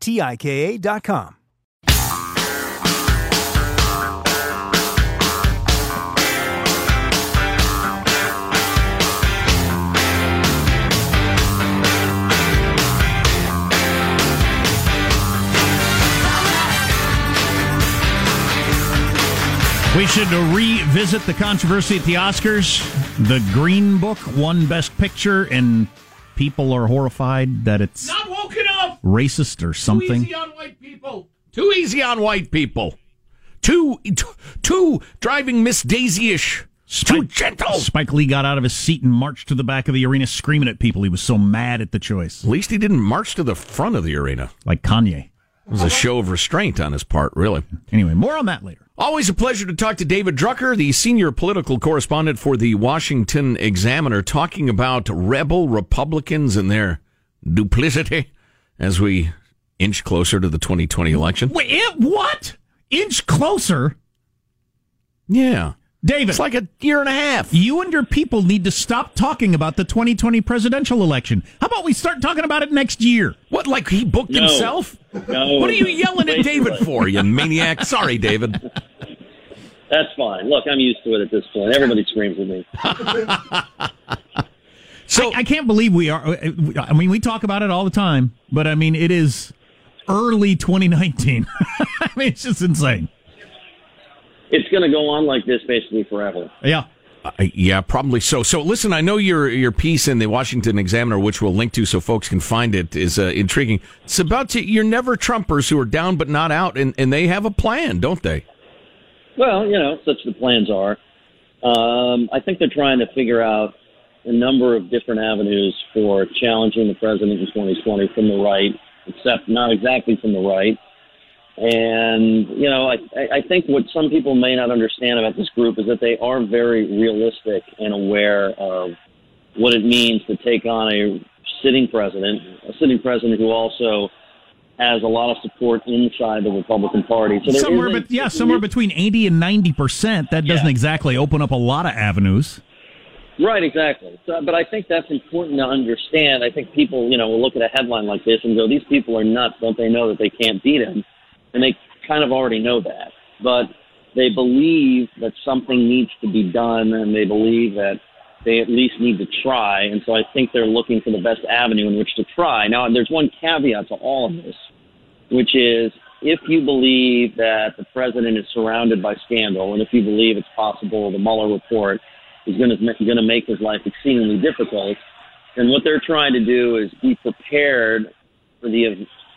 We should revisit the controversy at the Oscars. The Green Book won Best Picture, and people are horrified that it's not woken up, racist or something. Too easy on white people. Too driving Miss Daisy-ish. Too gentle. Spike Lee got out of his seat and marched to the back of the arena screaming at people. He was so mad at the choice. At least he didn't march to the front of the arena like Kanye. It was a show of restraint on his part, really. Anyway, more on that later. Always a pleasure to talk to David Drucker, the senior political correspondent for the Washington Examiner, talking about rebel Republicans and their duplicity as we inch closer to the 2020 election. Wait, what? Inch closer? Yeah. David. It's like a year and a half. You and your people need to stop talking about the 2020 presidential election. How about we start talking about it next year? What, like he booked himself? No. What are you yelling at David for, you maniac? Sorry, David. That's fine. Look, I'm used to it at this point. Everybody screams at me. So I can't believe we are. I mean, we talk about it all the time, but I mean, it is early 2019. I mean, it's just insane. It's going to go on like this basically forever. Yeah. Yeah, probably so. So listen, I know your piece in the Washington Examiner, which we'll link to so folks can find it, is intriguing. It's about your never-Trumpers who are down but not out, and they have a plan, don't they? Well, you know, such the plans are. I think they're trying to figure out a number of different avenues for challenging the president in 2020 from the right, except not exactly from the right. And, you know, I think what some people may not understand about this group is that they are very realistic and aware of what it means to take on a sitting president who also has a lot of support inside the Republican Party. So somewhere between 80 and 90%. That doesn't exactly open up a lot of avenues. Right, exactly. So, but I think that's important to understand. I think people, you know, will look at a headline like this and go, these people are nuts. Don't they know that they can't beat him? and they kind of already know that. But they believe that something needs to be done, and they believe that they at least need to try. And so I think they're looking for the best avenue in which to try. Now, there's one caveat to all of this, which is if you believe that the president is surrounded by scandal, and if you believe it's possible the Mueller report is going to make his life exceedingly difficult, then what they're trying to do is be prepared for the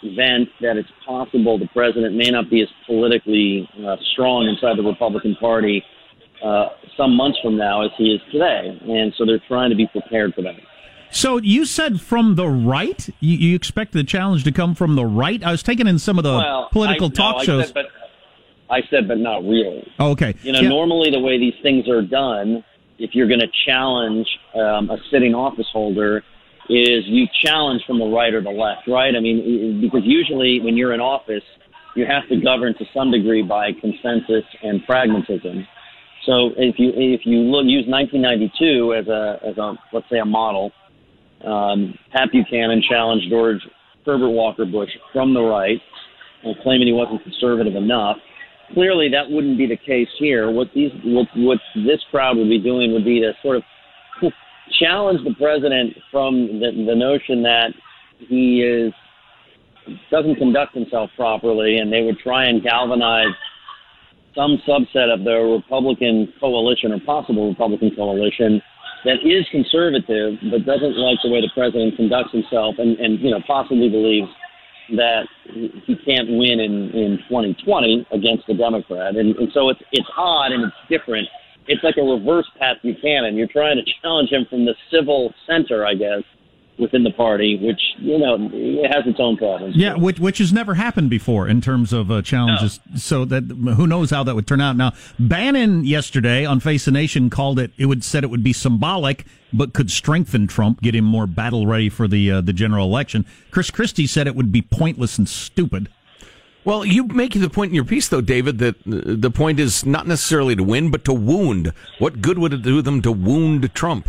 event that it's possible the president may not be as politically strong inside the Republican Party some months from now as he is today. And so they're trying to be prepared for that. So you said from the right? You expect the challenge to come from the right? I was taking in some of the political talk shows. I said, but not really. Okay. Normally the way these things are done, if you're going to challenge a sitting office holder, is you challenge from the right or the left, right? I mean, because usually when you're in office, you have to govern to some degree by consensus and pragmatism. So if you look, use 1992 as a let's say a model, Pat Buchanan challenged George Herbert Walker Bush from the right, claiming he wasn't conservative enough. Clearly, that wouldn't be the case here. What this crowd would be doing would be to sort of challenge the president from the notion that he doesn't conduct himself properly, and they would try and galvanize some subset of the Republican coalition or possible Republican coalition that is conservative but doesn't like the way the president conducts himself and possibly believes that he can't win in 2020 against the Democrat. And so it's odd and it's different. It's like a reverse Pat Buchanan. You're trying to challenge him from the civil center, I guess, within the party, which, it has its own problems. Yeah, which has never happened before in terms of challenges. No. So that who knows how that would turn out. Now, Bannon yesterday on Face the Nation called it would be symbolic, but could strengthen Trump, get him more battle ready for the general election. Chris Christie said it would be pointless and stupid. Well, you make the point in your piece, though, David, that the point is not necessarily to win, but to wound. What good would it do them to wound Trump?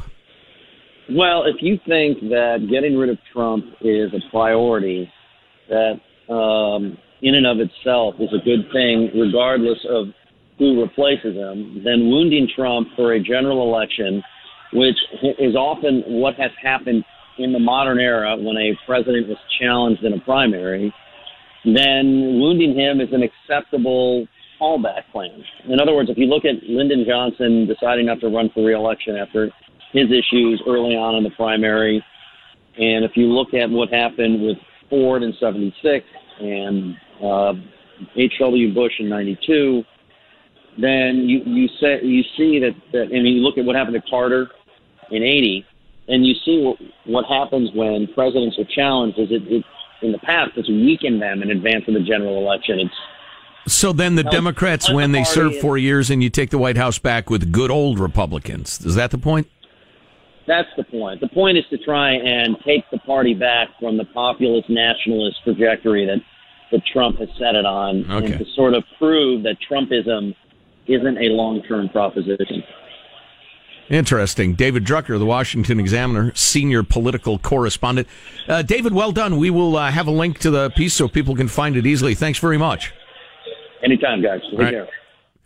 Well, if you think that getting rid of Trump is a priority, that in and of itself is a good thing, regardless of who replaces him, then wounding Trump for a general election, which is often what has happened in the modern era when a president was challenged in a primary, then wounding him is an acceptable fallback plan. In other words, if you look at Lyndon Johnson deciding not to run for re-election after his issues early on in the primary, and if you look at what happened with Ford in 76 and H.W. Bush in 92, then you see that and you look at what happened to Carter in 80, and you see what happens when presidents are challenged is it in the past, it's weakened them in advance of the general election. So then the Democrats, when they serve 4 years and you take the White House back with good old Republicans, is that the point? That's the point. The point is to try and take the party back from the populist nationalist trajectory that Trump has set it on, and to sort of prove that Trumpism isn't a long-term proposition. Interesting. David Drucker, the Washington Examiner, senior political correspondent. David, well done. We will have a link to the piece so people can find it easily. Thanks very much. Anytime, guys. Take care.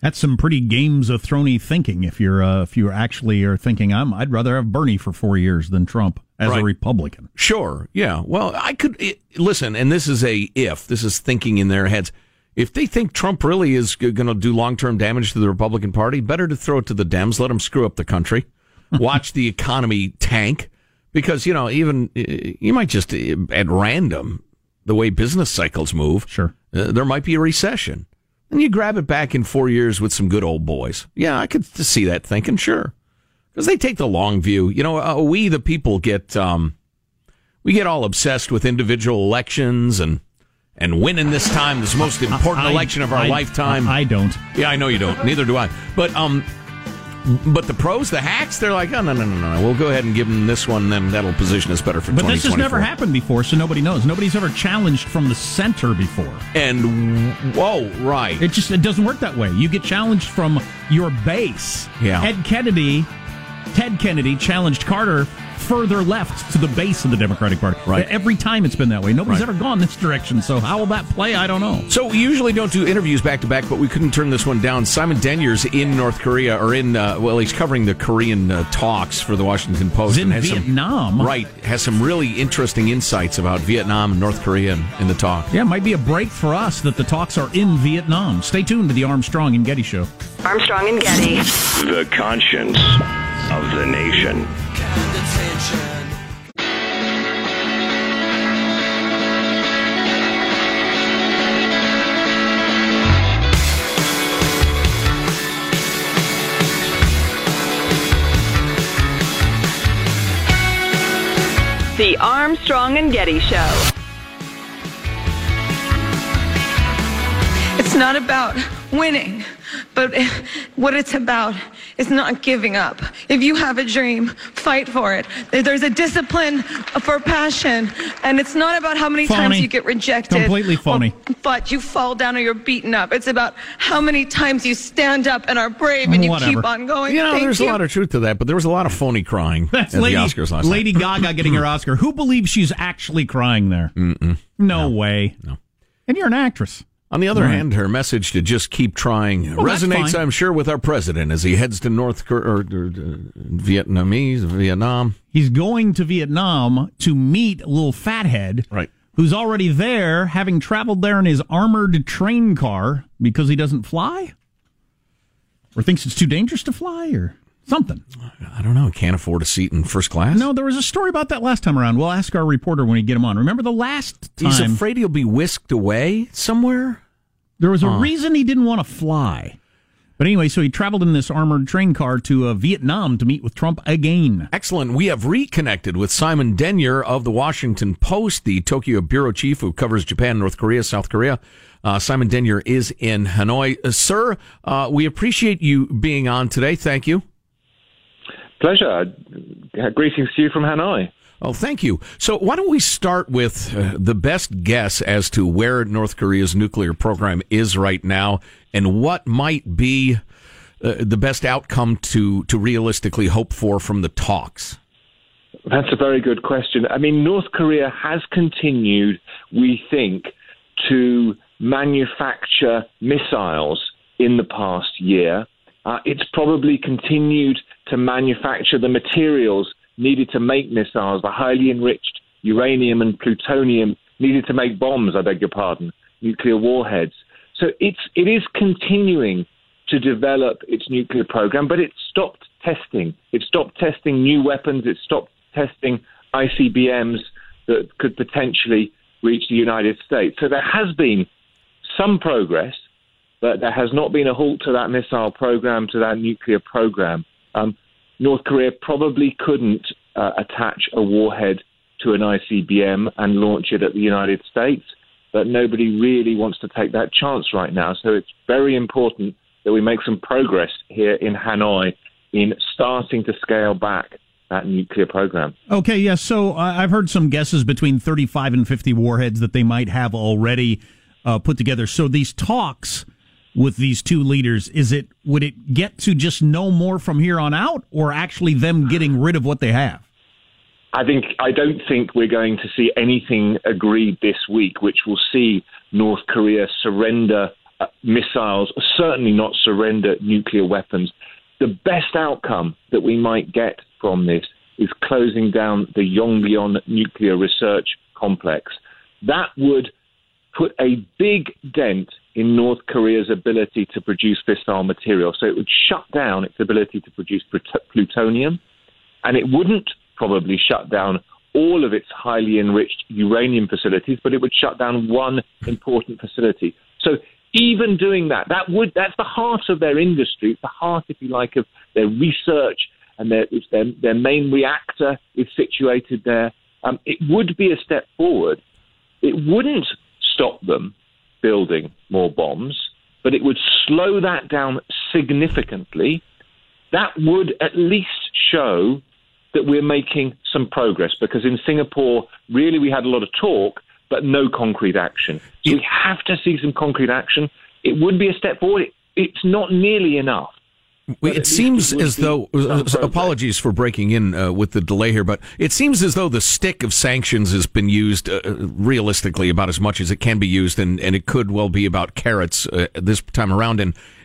That's some pretty Games of Thrones-y thinking. If you actually are thinking, I'd rather have Bernie for 4 years than Trump as a Republican. Sure. Yeah. Well, I could listen. And this is This is thinking in their heads. If they think Trump really is going to do long-term damage to the Republican Party, better to throw it to the Dems, let them screw up the country, watch the economy tank, because, even you might just, at random, the way business cycles move, sure, there might be a recession. And you grab it back in 4 years with some good old boys. Yeah, I could see that thinking, sure, because they take the long view. We, the people, get all obsessed with individual elections and winning this time, this most important election of our lifetime. I don't. Yeah, I know you don't. Neither do I. But the pros, the hacks, they're like, oh, no. We'll go ahead and give them this one, then that'll position us better for 2024. But this has never happened before, so nobody knows. Nobody's ever challenged from the center before. And, whoa, right. It doesn't work that way. You get challenged from your base. Yeah. Ed Kennedy Ted Kennedy challenged Carter further left to the base of the Democratic Party. Right. Every time it's been that way. Nobody's ever gone this direction, so how will that play? I don't know. So we usually don't do interviews back-to-back, but we couldn't turn this one down. Simon Denyer's in North Korea, or in, well, he's covering the Korean talks for the Washington Post. He's in Vietnam. Has some really interesting insights about Vietnam and North Korea in the talk. Yeah, it might be a break for us that the talks are in Vietnam. Stay tuned to the Armstrong and Getty Show. Armstrong and Getty. The conscience of the nation. The Armstrong and Getty Show. It's not about winning, but what it's about is not giving up. If you have a dream, fight for it. There's a discipline for passion, and it's not about how many times you get rejected. Completely phony. But you fall down or you're beaten up. It's about how many times you stand up and are brave and you keep on going. You know, there's a lot of truth to that, but there was a lot of phony crying at the Oscars last night. Lady Gaga getting her Oscar. Who believes she's actually crying there? No way. No. And you're an actress. On the other hand, her message to just keep trying resonates, I'm sure, with our president as he heads to Vietnam. He's going to Vietnam to meet little fathead, who's already there, having traveled there in his armored train car because he doesn't fly, or thinks it's too dangerous to fly, or something. I don't know. Can't afford a seat in first class? No, there was a story about that last time around. We'll ask our reporter when we get him on. Remember the last time? He's afraid he'll be whisked away somewhere? There was a reason he didn't want to fly. But anyway, so he traveled in this armored train car to Vietnam to meet with Trump again. Excellent. We have reconnected with Simon Denyer of the Washington Post, the Tokyo bureau chief who covers Japan, North Korea, South Korea. Simon Denyer is in Hanoi. Sir, we appreciate you being on today. Thank you. Pleasure. Greetings to you from Hanoi. Oh, thank you. So why don't we start with the best guess as to where North Korea's nuclear program is right now and what might be the best outcome to realistically hope for from the talks? That's a very good question. I mean, North Korea has continued, we think, to manufacture missiles in the past year. It's probably continued to manufacture the materials needed to make missiles, the highly enriched uranium and plutonium needed to make bombs, nuclear warheads. So it is continuing to develop its nuclear program, but it stopped testing. It stopped testing new weapons. It stopped testing ICBMs that could potentially reach the United States. So there has been some progress, but there has not been a halt to that missile program, to that nuclear program. North Korea probably couldn't attach a warhead to an ICBM and launch it at the United States, but nobody really wants to take that chance right now. So it's very important that we make some progress here in Hanoi in starting to scale back that nuclear program. Okay, yes. So I've heard some guesses between 35 and 50 warheads that they might have already put together. So these talks with these two leaders, would it get to just no more from here on out, or actually them getting rid of what they have? I don't think we're going to see anything agreed this week, which will see North Korea surrender missiles, certainly not surrender nuclear weapons. The best outcome that we might get from this is closing down the Yongbyon nuclear research complex. That would put a big dent in North Korea's ability to produce fissile material. So it would shut down its ability to produce plutonium, and it wouldn't probably shut down all of its highly enriched uranium facilities, but it would shut down one important facility. So even doing that's the heart of their industry, it's the heart, if you like, of their research, and their main reactor is situated there. It would be a step forward. It wouldn't stop them building more bombs, but it would slow that down significantly. That would at least show that we're making some progress, because in Singapore, really, we had a lot of talk, but no concrete action. So we have to see some concrete action. It would be a step forward. It's not nearly enough, It seems as though, apologies for breaking in with the delay here, but it seems as though the stick of sanctions has been used realistically about as much as it can be used, and it could well be about carrots this time around.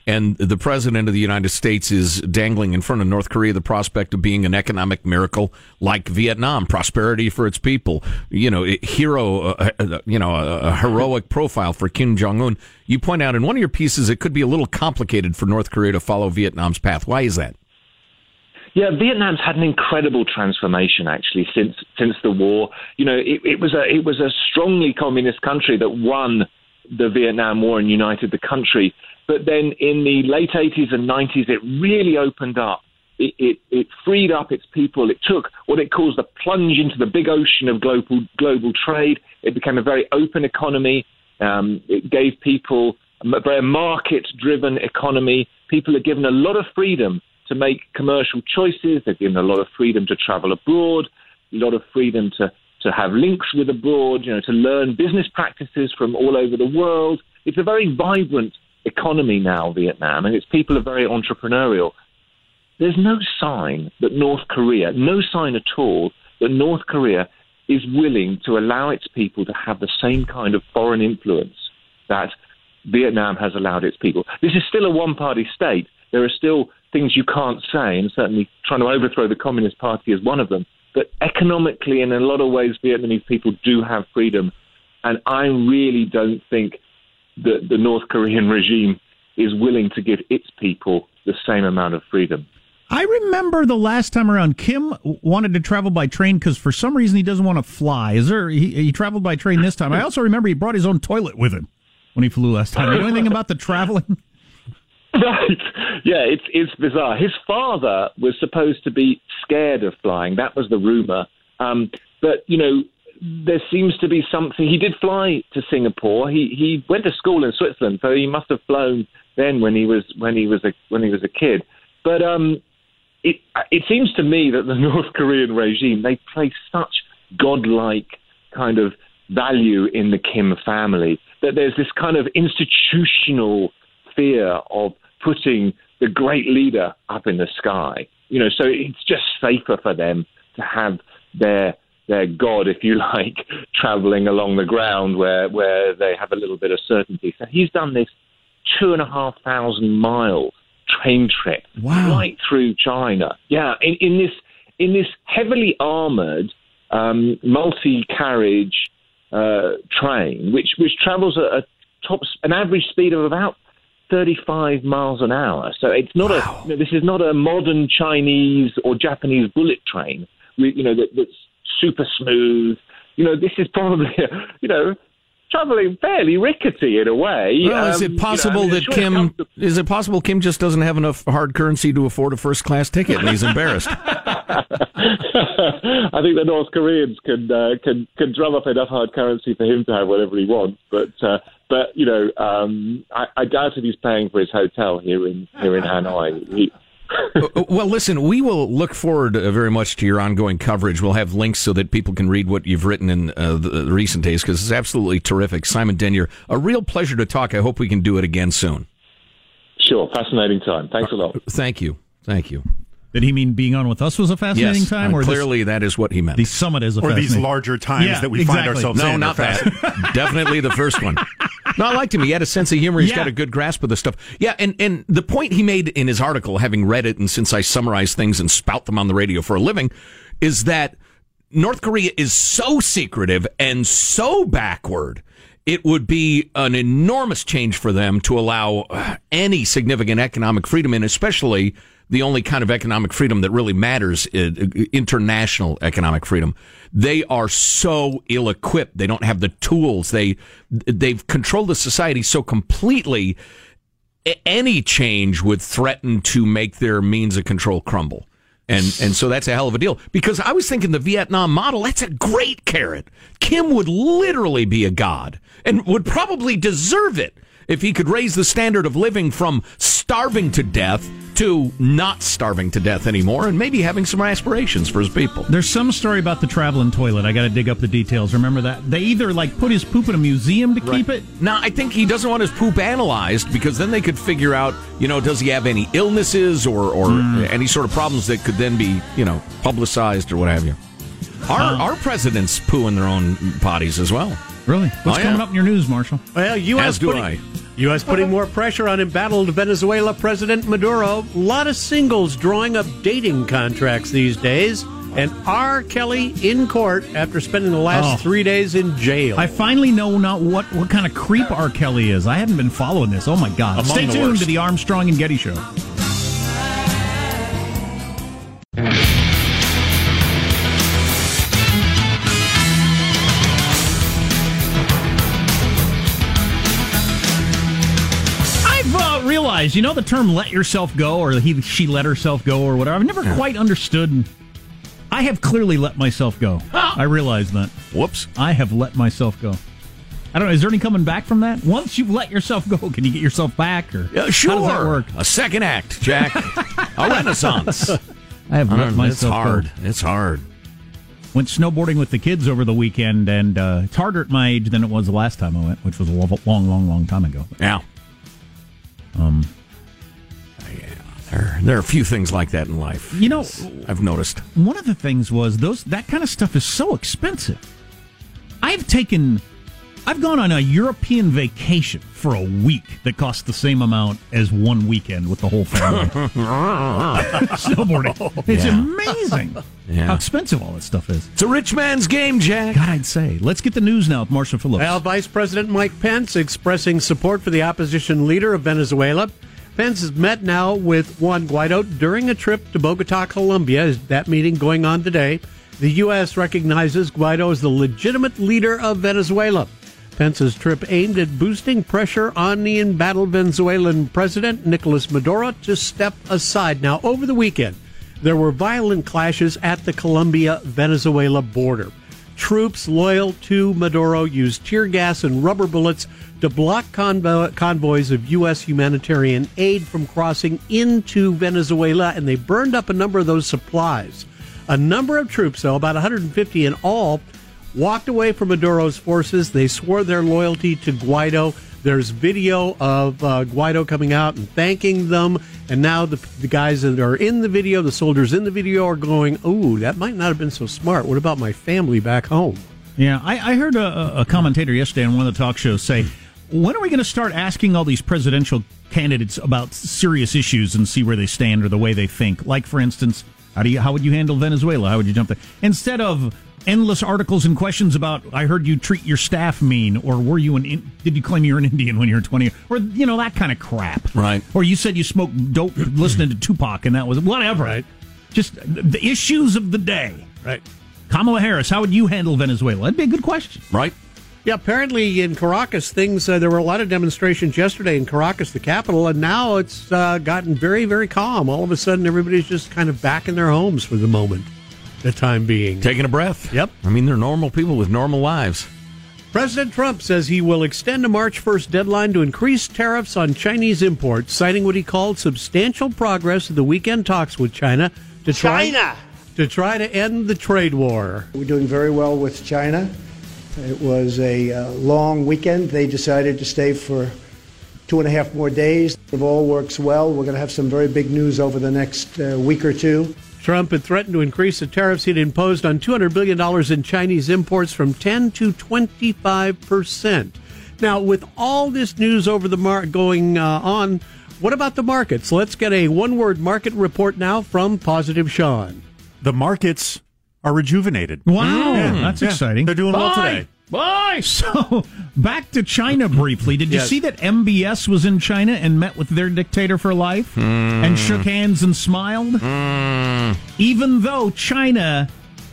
And the president of the United States is dangling in front of North Korea the prospect of being an economic miracle like Vietnam, prosperity for its people, a heroic profile for Kim Jong-un. You point out in one of your pieces it could be a little complicated for North Korea to follow Vietnam's path. Why is that? Yeah, Vietnam's had an incredible transformation actually since the war. It was a strongly communist country that won the Vietnam War and united the country. But then in the late 80s and 90s, it really opened up. It freed up its people. It took what it calls the plunge into the big ocean of global trade. It became a very open economy. It gave people a very market-driven economy. People are given a lot of freedom to make commercial choices. They're given a lot of freedom to travel abroad, a lot of freedom to have links with abroad, to learn business practices from all over the world. It's a very vibrant economy now, Vietnam, and its people are very entrepreneurial. There's no sign that North Korea is willing to allow its people to have the same kind of foreign influence that Vietnam has allowed its people. This is still a one-party state. There are still things you can't say, and certainly trying to overthrow the Communist Party is one of them. But economically, and in a lot of ways, Vietnamese people do have freedom, and I really don't think that the North Korean regime is willing to give its people the same amount of freedom. I remember the last time around, Kim wanted to travel by train because for some reason he doesn't want to fly. He traveled by train this time. I also remember he brought his own toilet with him when he flew last time. Do you know anything about the traveling? Right. Yeah, it's bizarre. His father was supposed to be scared of flying. That was the rumor. There seems to be something. He did fly to Singapore. He went to school in Switzerland, so he must have flown then when he was a kid. But it seems to me that the North Korean regime, they place such godlike kind of value in the Kim family that there's this kind of institutional fear of putting the great leader up in the sky. So it's just safer for them to have their god, if you like, traveling along the ground where they have a little bit of certainty. So he's done this 2,500-mile train trip right through China. Yeah, in this heavily armored multi-carriage train, which travels at an average speed of about 35 miles an hour. So it's not this is not a modern Chinese or Japanese bullet train. That's super smooth. This is probably, traveling fairly rickety in a way. Well, is it possible that Kim just doesn't have enough hard currency to afford a first-class ticket and he's embarrassed? I think the North Koreans can drum up enough hard currency for him to have whatever he wants, but I doubt if he's paying for his hotel here in Hanoi. Well, listen, we will look forward very much to your ongoing coverage. We'll have links so that people can read what you've written in the recent days, because it's absolutely terrific. Simon Denyer, a real pleasure to talk. I hope we can do it again soon. Sure. Fascinating time. Thanks a lot. Thank you. Did he mean being on with us was a fascinating time? Yes, clearly that is what he meant. The summit is a fascinating time. Or these larger times that we find ourselves in. No, not that. Definitely the first one. No, I liked him. He had a sense of humor. He's got a good grasp of the stuff. Yeah, and the point he made in his article, having read it, and since I summarize things and spout them on the radio for a living, is that North Korea is so secretive and so backward, it would be an enormous change for them to allow any significant economic freedom, and especially the only kind of economic freedom that really matters is international economic freedom. They are so ill-equipped. They don't have the tools. They've controlled the society so completely, any change would threaten to make their means of control crumble. And so that's a hell of a deal. Because I was thinking the Vietnam model, that's a great carrot. Kim would literally be a god and would probably deserve it if he could raise the standard of living from starving to death to not starving to death anymore and maybe having some aspirations for his people. There's some story about the traveling toilet. I got to dig up the details. Remember that? They either, like, put his poop in a museum to keep it. Now, I think he doesn't want his poop analyzed because then they could figure out, you know, does he have any illnesses or any sort of problems that could then be, you know, publicized or what have you. Our presidents poo in their own potties as well. Really? What's coming up in your news, Marshall? Well, U.S. putting more pressure on embattled Venezuela President Maduro. A lot of singles drawing up dating contracts these days. And R. Kelly in court after spending the last 3 days in jail. I finally know not what kind of creep R. Kelly is. I haven't been following this. Oh, my God. Stay tuned to the Armstrong and Getty Show. You know the term "let yourself go" or she let herself go or whatever? I've never quite understood. I have clearly let myself go. I realize that. Whoops. I have let myself go. I don't know. Is there any coming back from that? Once you've let yourself go, can you get yourself back? Or sure. How does that work? A second act, Jack. A renaissance. I have let myself go. It's hard. Went snowboarding with the kids over the weekend, and it's harder at my age than it was the last time I went, which was a long time ago. Yeah. There are a few things like that in life. You know, I've noticed. One of the things was that kind of stuff is so expensive. I've gone on a European vacation for a week that cost the same amount as one weekend with the whole family. Snowboarding. It's amazing how expensive all this stuff is. It's a rich man's game, Jack. God, I'd say. Let's get the news now with Marshall Phillips. Well, Vice President Mike Pence expressing support for the opposition leader of Venezuela. Pence has met now with Juan Guaidó during a trip to Bogota, Colombia. Is that meeting going on today? The U.S. recognizes Guaidó as the legitimate leader of Venezuela. Pence's trip aimed at boosting pressure on the embattled Venezuelan president, Nicolás Maduro, to step aside. Now, over the weekend, there were violent clashes at the Colombia-Venezuela border. Troops loyal to Maduro used tear gas and rubber bullets to block convoys of U.S. humanitarian aid from crossing into Venezuela, and they burned up a number of those supplies. A number of troops, though, about 150 in all, walked away from Maduro's forces. They swore their loyalty to Guaido. There's video of Guaido coming out and thanking them. And now the guys that are in the video, the soldiers in the video, are going, "Ooh, that might not have been so smart. What about my family back home?" Yeah, I heard a commentator yesterday on one of the talk shows say, "When are we going to start asking all these presidential candidates about serious issues and see where they stand or the way they think?" Like, for instance, how would you handle Venezuela? How would you jump there? Instead of endless articles and questions about, I heard you treat your staff mean, or were you did you claim you were an Indian when you were 20, or, you know, that kind of crap. Right. Or you said you smoked dope listening to Tupac, and that was whatever. Right. Just the issues of the day. Right. Kamala Harris, how would you handle Venezuela? That'd be a good question. Right. Yeah, apparently in Caracas, there were a lot of demonstrations yesterday in Caracas, the capital, and now it's gotten very, very calm. All of a sudden, everybody's just kind of back in their homes for the moment, the time being. Taking a breath. Yep. I mean, they're normal people with normal lives. President Trump says he will extend a March 1st deadline to increase tariffs on Chinese imports, citing what he called substantial progress in the weekend talks with China to try to end the trade war. We're doing very well with China. It was a long weekend. They decided to stay for 2.5 more days. It all works well. We're going to have some very big news over the next week or two. Trump had threatened to increase the tariffs he'd imposed on $200 billion in Chinese imports from 10 to 25%. Now, with all this news over the going on, what about the markets? Let's get a one-word market report now from Positive Sean. The markets are rejuvenated. Wow, that's exciting. They're doing well today. Bye! So, back to China briefly. Did you see that MBS was in China and met with their dictator for life and shook hands and smiled? Even though China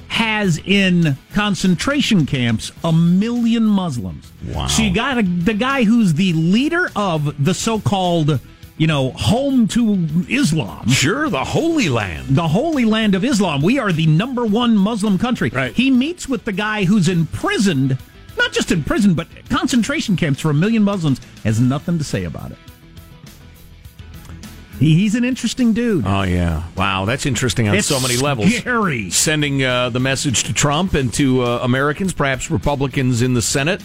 has in concentration camps 1 million Muslims. Wow. So you got the guy who's the leader of the so-called, you know, home to Islam. Sure, the Holy Land. The Holy Land of Islam. We are the number one Muslim country. Right. He meets with the guy who's imprisoned, not just in prison, but concentration camps for 1 million Muslims, has nothing to say about it. He's an interesting dude. Oh, yeah. Wow, that's interesting on so many levels. Scary. Sending the message to Trump and to Americans, perhaps Republicans in the Senate.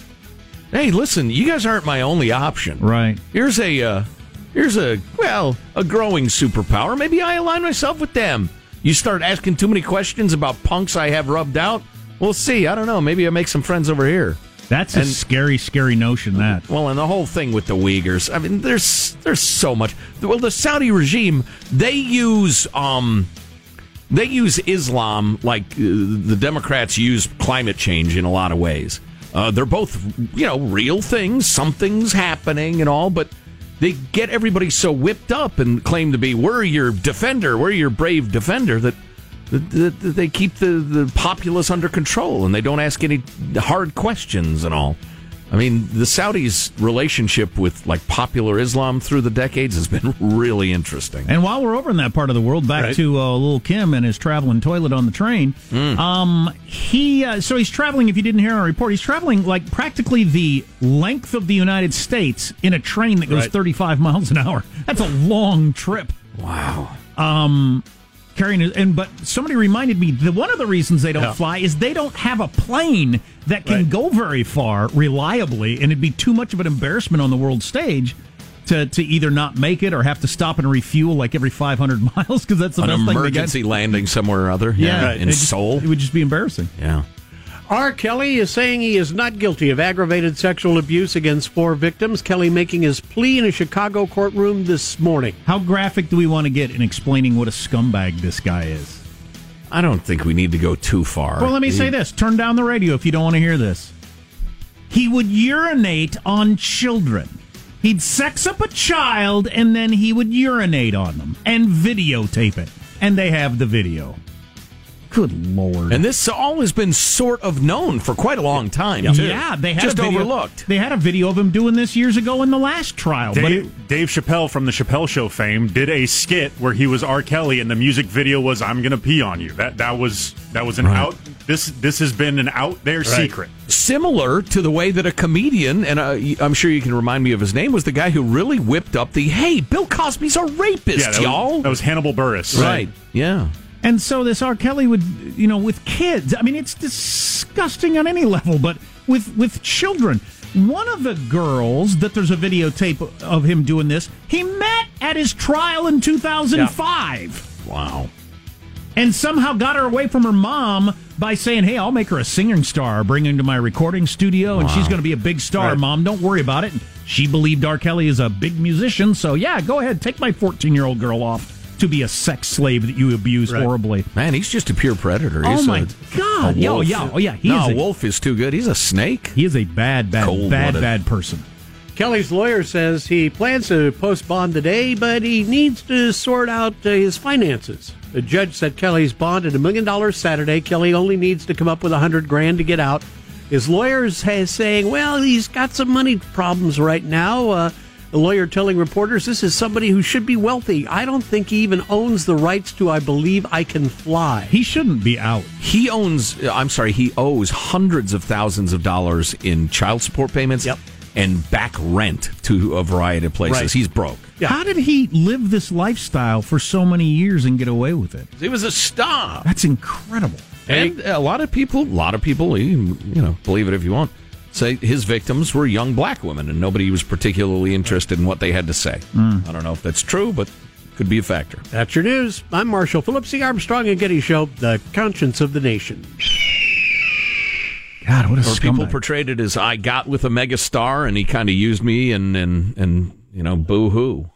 Hey, listen, you guys aren't my only option. Right. Here's a, a growing superpower. Maybe I align myself with them. You start asking too many questions about punks I have rubbed out, we'll see. I don't know. Maybe I make some friends over here. That's a scary, scary notion, that. Well, and the whole thing with the Uyghurs. I mean, there's so much. Well, the Saudi regime, they use Islam like the Democrats use climate change in a lot of ways. They're both, real things. Something's happening and all, but they get everybody so whipped up and claim to be, we're your brave defender, that they keep the populace under control and they don't ask any hard questions and all. I mean, the Saudis' relationship with, popular Islam through the decades has been really interesting. And while we're over in that part of the world, back to Lil' Kim and his traveling toilet on the train, he's traveling, if you didn't hear our report, he's traveling, practically the length of the United States in a train that goes 35 miles an hour. That's a long trip. Wow. But somebody reminded me, one of the reasons they don't fly is they don't have a plane that can go very far reliably, and it'd be too much of an embarrassment on the world stage to either not make it or have to stop and refuel every 500 miles, because that's the best thing they get. An emergency landing somewhere or other, in Seoul. It would just be embarrassing. Yeah. R. Kelly is saying he is not guilty of aggravated sexual abuse against 4 victims. Kelly making his plea in a Chicago courtroom this morning. How graphic do we want to get in explaining what a scumbag this guy is? I don't think we need to go too far. Well, let me say this. Turn down the radio if you don't want to hear this. He would urinate on children. He'd sex up a child, and then he would urinate on them and videotape it. And they have the video. Good Lord. And this has always been sort of known for quite a long time, too. Yeah, they had just a video, overlooked. They had a video of him doing this years ago in the last trial. Dave Chappelle from the Chappelle Show fame did a skit where he was R. Kelly, and the music video was "I'm Gonna Pee on You." That was an out. This has been an out there secret. Similar to the way that a comedian, and I'm sure you can remind me of his name, was the guy who really whipped up the, hey, Bill Cosby's a rapist, y'all. That was Hannibal Buress. Right. Yeah. And so this R. Kelly would, with kids, I mean, it's disgusting on any level, but with children. One of the girls that there's a videotape of him doing this, he met at his trial in 2005. Yeah. Wow. And somehow got her away from her mom by saying, hey, I'll make her a singing star, bring her into my recording studio, and she's going to be a big star, Mom. Don't worry about it. And she believed R. Kelly is a big musician, so yeah, go ahead, take my 14-year-old girl off to be a sex slave that you abuse horribly. Man, he's just a pure predator. He's God. A wolf. Oh, yeah. A wolf is too good. He's a snake. He is a bad person. Kelly's lawyer says he plans to post bond today, but he needs to sort out his finances. The judge said Kelly's bond at $1 million Saturday. Kelly only needs to come up with $100,000 to get out. His lawyer is saying, he's got some money problems right now. The lawyer telling reporters, this is somebody who should be wealthy. I don't think he even owns the rights to I Believe I Can Fly. He shouldn't be out. He owes hundreds of thousands of dollars in child support payments and back rent to a variety of places. Right. He's broke. Yeah. How did he live this lifestyle for so many years and get away with it? He was a star. That's incredible. And a lot of people, believe it if you want, say his victims were young black women, and nobody was particularly interested in what they had to say. I don't know if that's true, but it could be a factor. That's your news. I'm Marshall Phillips, the Armstrong and Getty Show, the conscience of the nation. God, what a scumbag. People portrayed it as, I got with a megastar, and he kind of used me, and boo-hoo.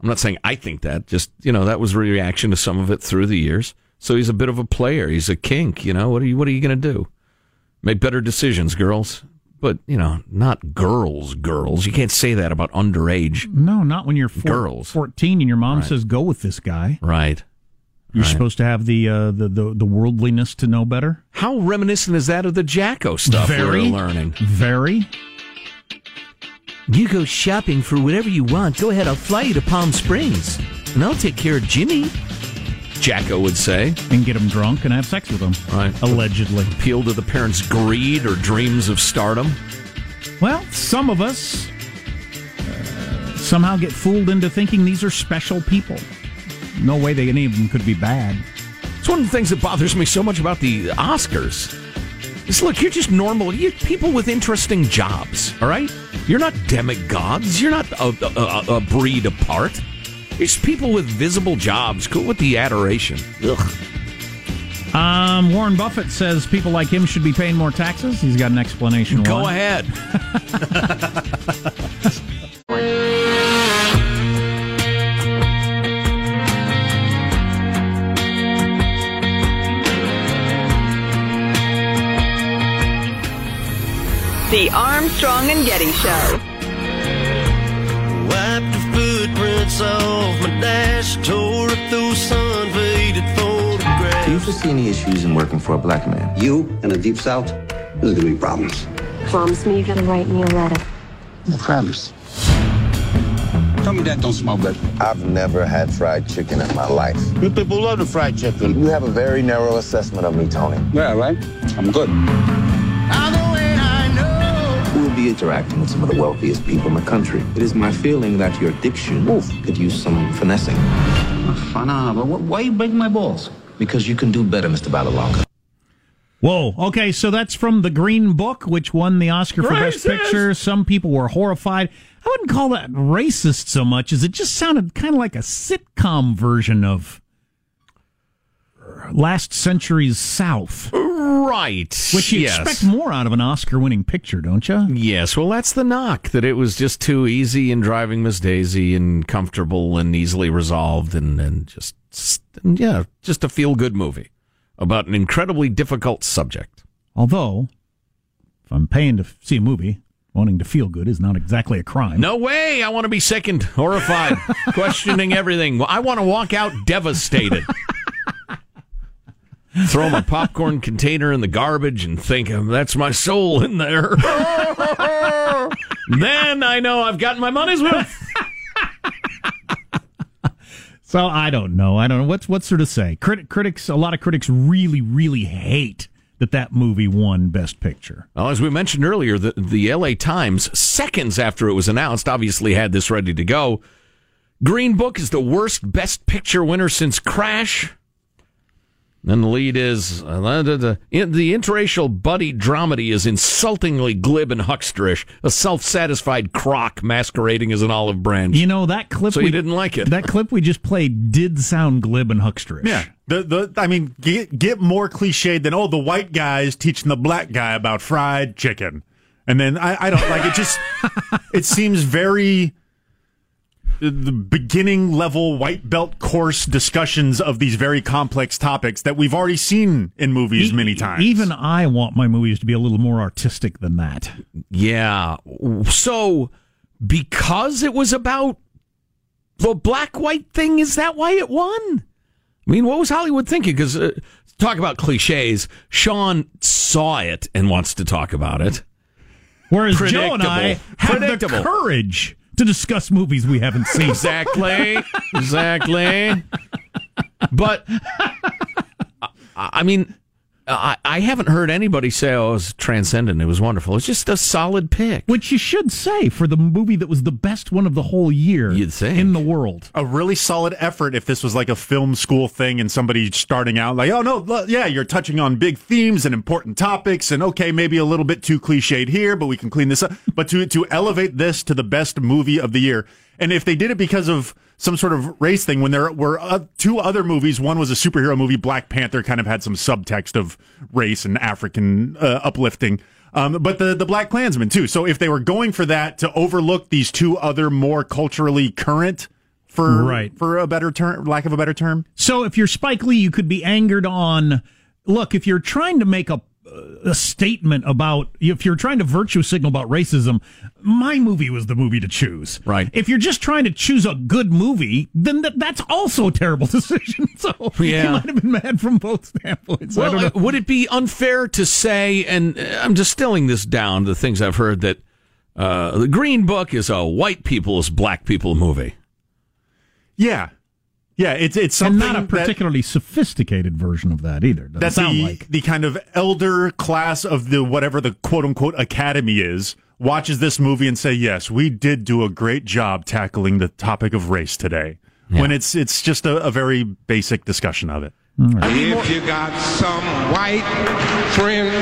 I'm not saying I think that. Just, that was a reaction to some of it through the years. So he's a bit of a player. He's a kink, What are you going to do? Make better decisions, girls. But, not girls. You can't say that about underage. No, not when you're 14 and your mom says, go with this guy. Right. You're supposed to have the worldliness to know better. How reminiscent is that of the Jacko stuff we were learning? Very. You go shopping for whatever you want. Go ahead, I'll fly you to Palm Springs. And I'll take care of Jimmy, Jacko would say. And get him drunk and have sex with him. Right. Allegedly. Appeal to the parents' greed or dreams of stardom. Well, some of us somehow get fooled into thinking these are special people. No way they, any of them could be bad. It's one of the things that bothers me so much about the Oscars. Is, look, you're just normal. You're people with interesting jobs, all right? You're not demigods. You're not a breed apart. It's people with visible jobs. Cool with the adoration. Ugh. Warren Buffett says people like him should be paying more taxes. He's got an explanation. Go ahead. The Armstrong and Getty Show. Wiped the footprints off my dash, tore up those sun-faded photographs. Do you foresee any issues in working for a black man? You in the Deep South? There's going to be problems. Promise me you're going to write me a letter. No problems. Tell me that don't smell good. I've never had fried chicken in my life. You people love the fried chicken. You have a very narrow assessment of me, Tony. Yeah, right? I'm good. Be interacting with some of the wealthiest people in the country. It is my feeling that your diction could use some finessing. Why you break my balls? Because you can do better, Mr. Badalonga. Whoa. Okay, so that's from The Green Book, which won the Oscar for Best Picture. Some people were horrified. I wouldn't call that racist so much as it just sounded kind of like a sitcom version of last century's South. Right. Which you expect more out of an Oscar-winning picture, don't you? Yes. Well, that's the knock, that it was just too easy and driving Miss Daisy and comfortable and easily resolved and just a feel-good movie about an incredibly difficult subject. Although, if I'm paying to see a movie, wanting to feel good is not exactly a crime. No way! I want to be sickened, horrified, questioning everything. I want to walk out devastated. Throw my popcorn container in the garbage and think, that's my soul in there. Then I know I've gotten my money's worth. So I don't know. What's there to say? Critics, a lot of critics really, really hate that movie won Best Picture. Well, as we mentioned earlier, the LA Times, seconds after it was announced, obviously had this ready to go. Green Book is the worst Best Picture winner since Crash. And the lead is, the interracial buddy dramedy is insultingly glib and hucksterish, a self-satisfied crock masquerading as an olive branch. You know, that clip... So you didn't like it. That clip we just played did sound glib and hucksterish. Yeah. I mean, get more cliched than, the white guy's teaching the black guy about fried chicken. And then, I don't like it. Just, it seems very... the beginning level white belt course discussions of these very complex topics that we've already seen in movies many times. Even I want my movies to be a little more artistic than that. Yeah. So, because it was about the black-white thing, is that why it won? I mean, what was Hollywood thinking? Because, talk about cliches, Sean saw it and wants to talk about it. Whereas Joe and I have the courage to discuss movies we haven't seen. Exactly. But, I mean, I haven't heard anybody say, it was transcendent, it was wonderful. It's just a solid pick. Which you should say for the movie that was the best one of the whole year in the world. A really solid effort if this was like a film school thing and somebody starting out like, you're touching on big themes and important topics and maybe a little bit too cliched here, but we can clean this up. But to elevate this to the best movie of the year. And if they did it because of some sort of race thing, when there were two other movies, one was a superhero movie, Black Panther, kind of had some subtext of race and African uplifting, but the Black Klansman, too. So if they were going for that, to overlook these two other more culturally current, for a better term, lack of a better term. So if you're Spike Lee, you could be angered on, look, if you're trying to make a statement about, if you're trying to virtue signal about racism, my movie was the movie to choose. Right. If you're just trying to choose a good movie, then that's also a terrible decision. So you might have been mad from both standpoints. Well, I don't know. Would it be unfair to say, and I'm distilling this down, the things I've heard, that The Green Book is a white people's black people movie? Yeah. Yeah, it's something, and not a particularly sophisticated version of that either. That's the kind of elder class of the whatever the quote unquote academy is watches this movie and say, yes, we did do a great job tackling the topic of race today, when it's just a very basic discussion of it. Right. If you got some white friends,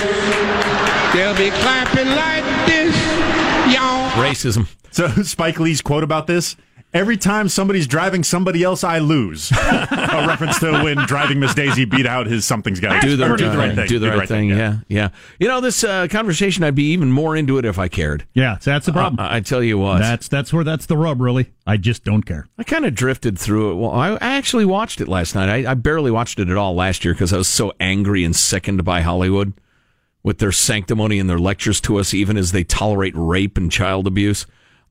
they'll be clapping like this, y'all. Racism. So Spike Lee's quote about this, every time somebody's driving somebody else, I lose. A reference to when Driving Miss Daisy beat out his something's got to do the right thing. Yeah. You know, this conversation, I'd be even more into it if I cared. Yeah, so that's the problem. I tell you what. That's the rub, really. I just don't care. I kind of drifted through it. Well, I actually watched it last night. I barely watched it at all last year because I was so angry and sickened by Hollywood with their sanctimony and their lectures to us, even as they tolerate rape and child abuse.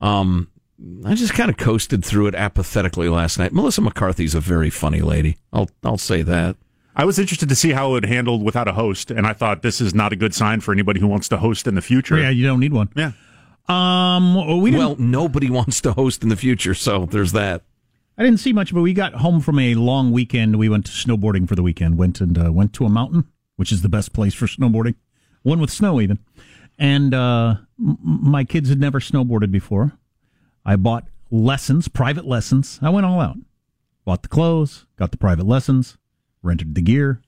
I just kind of coasted through it apathetically last night. Melissa McCarthy's a very funny lady. I'll say that. I was interested to see how it handled without a host, and I thought this is not a good sign for anybody who wants to host in the future. Yeah, you don't need one. Yeah. Well, nobody wants to host in the future, so there's that. I didn't see much, but we got home from a long weekend. We went to snowboarding for the weekend. Went to a mountain, which is the best place for snowboarding. One with snow, even. And my kids had never snowboarded before. I bought lessons, private lessons. I went all out. Bought the clothes, got the private lessons, rented the gear.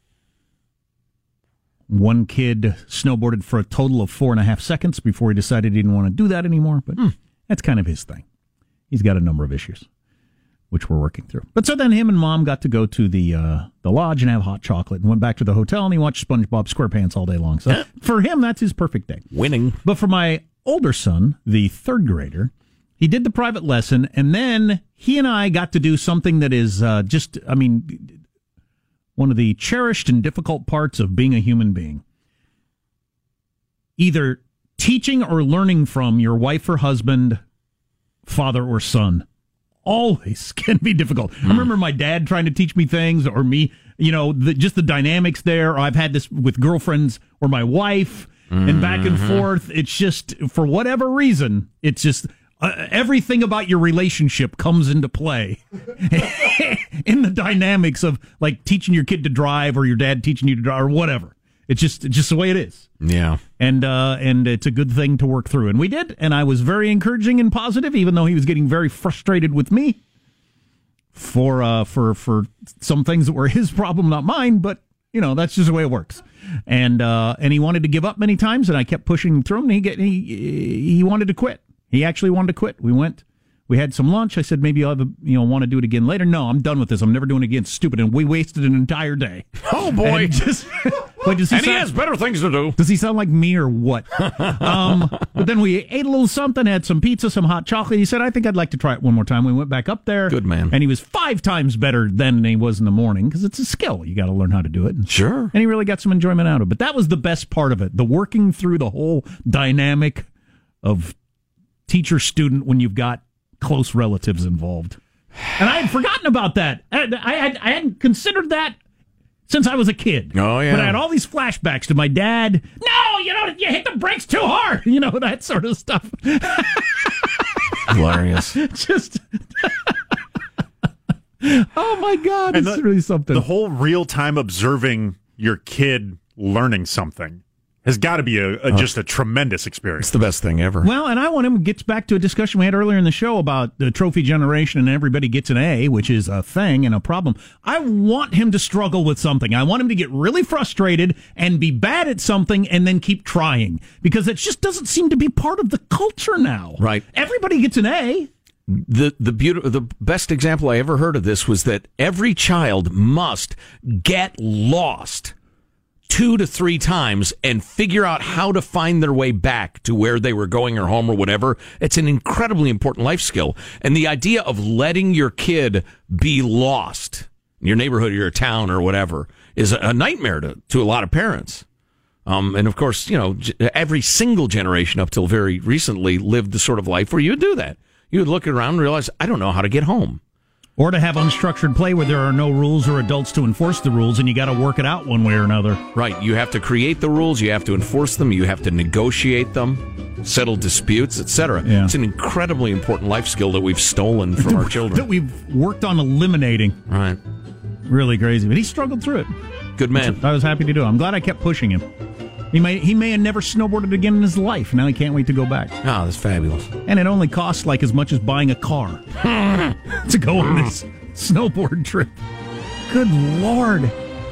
One kid snowboarded for a total of 4.5 seconds before he decided he didn't want to do that anymore, but that's kind of his thing. He's got a number of issues, which we're working through. But so then him and Mom got to go to the lodge and have hot chocolate and went back to the hotel, and he watched SpongeBob SquarePants all day long. So for him, that's his perfect day. Winning. But for my older son, the third grader, he did the private lesson, and then he and I got to do something that is one of the cherished and difficult parts of being a human being. Either teaching or learning from your wife or husband, father or son, always can be difficult. I remember my dad trying to teach me things, or me, just the dynamics there. I've had this with girlfriends or my wife, and back and forth. It's just, for whatever reason, it's just... everything about your relationship comes into play in the dynamics of, like, teaching your kid to drive or your dad teaching you to drive or whatever. It's just the way it is. Yeah. And it's a good thing to work through. And we did. And I was very encouraging and positive, even though he was getting very frustrated with me for some things that were his problem, not mine. But, that's just the way it works. And he wanted to give up many times, and I kept pushing through him, and he wanted to quit. He actually wanted to quit. We went, we had some lunch. I said, maybe I'll want to do it again later. No, I'm done with this. I'm never doing it again. Stupid. And we wasted an entire day. Oh, boy. And, he has better things to do. Does he sound like me or what? But then we ate a little something, had some pizza, some hot chocolate. He said, I think I'd like to try it one more time. We went back up there. Good man. And he was 5 times better than he was in the morning, because it's a skill. You got to learn how to do it. Sure. And he really got some enjoyment out of it. But that was the best part of it, the working through the whole dynamic of teacher-student when you've got close relatives involved. And I had forgotten about that. I hadn't considered that since I was a kid. Oh, yeah. But I had all these flashbacks to my dad. No, you hit the brakes too hard. That sort of stuff. Hilarious. Just... oh, my God. It's really something. The whole real-time observing your kid learning something has got to be just a tremendous experience. It's the best thing ever. Well, and I want him to get back to a discussion we had earlier in the show about the trophy generation and everybody gets an A, which is a thing and a problem. I want him to struggle with something. I want him to get really frustrated and be bad at something and then keep trying, because it just doesn't seem to be part of the culture now. Right. Everybody gets an A. The best example I ever heard of this was that every child must get lost 2 to 3 times and figure out how to find their way back to where they were going or home or whatever. It's an incredibly important life skill. And the idea of letting your kid be lost in your neighborhood or your town or whatever is a nightmare to a lot of parents. And of course, every single generation up till very recently lived the sort of life where you would do that. You would look around and realize, I don't know how to get home. Or to have unstructured play where there are no rules or adults to enforce the rules, and you got to work it out one way or another. Right. You have to create the rules. You have to enforce them. You have to negotiate them, settle disputes, etc. Yeah. It's an incredibly important life skill that we've stolen from our children. That we've worked on eliminating. Right. Really crazy. But he struggled through it. Good man. I was happy to do it. I'm glad I kept pushing him. He may have never snowboarded again in his life. Now he can't wait to go back. Oh, that's fabulous. And it only costs like as much as buying a car to go on this snowboard trip. Good Lord.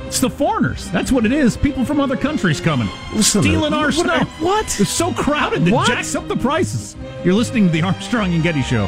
It's the foreigners. That's what it is. People from other countries coming. Stealing our snow. What? It's so crowded that jacks up the prices. You're listening to the Armstrong and Getty Show.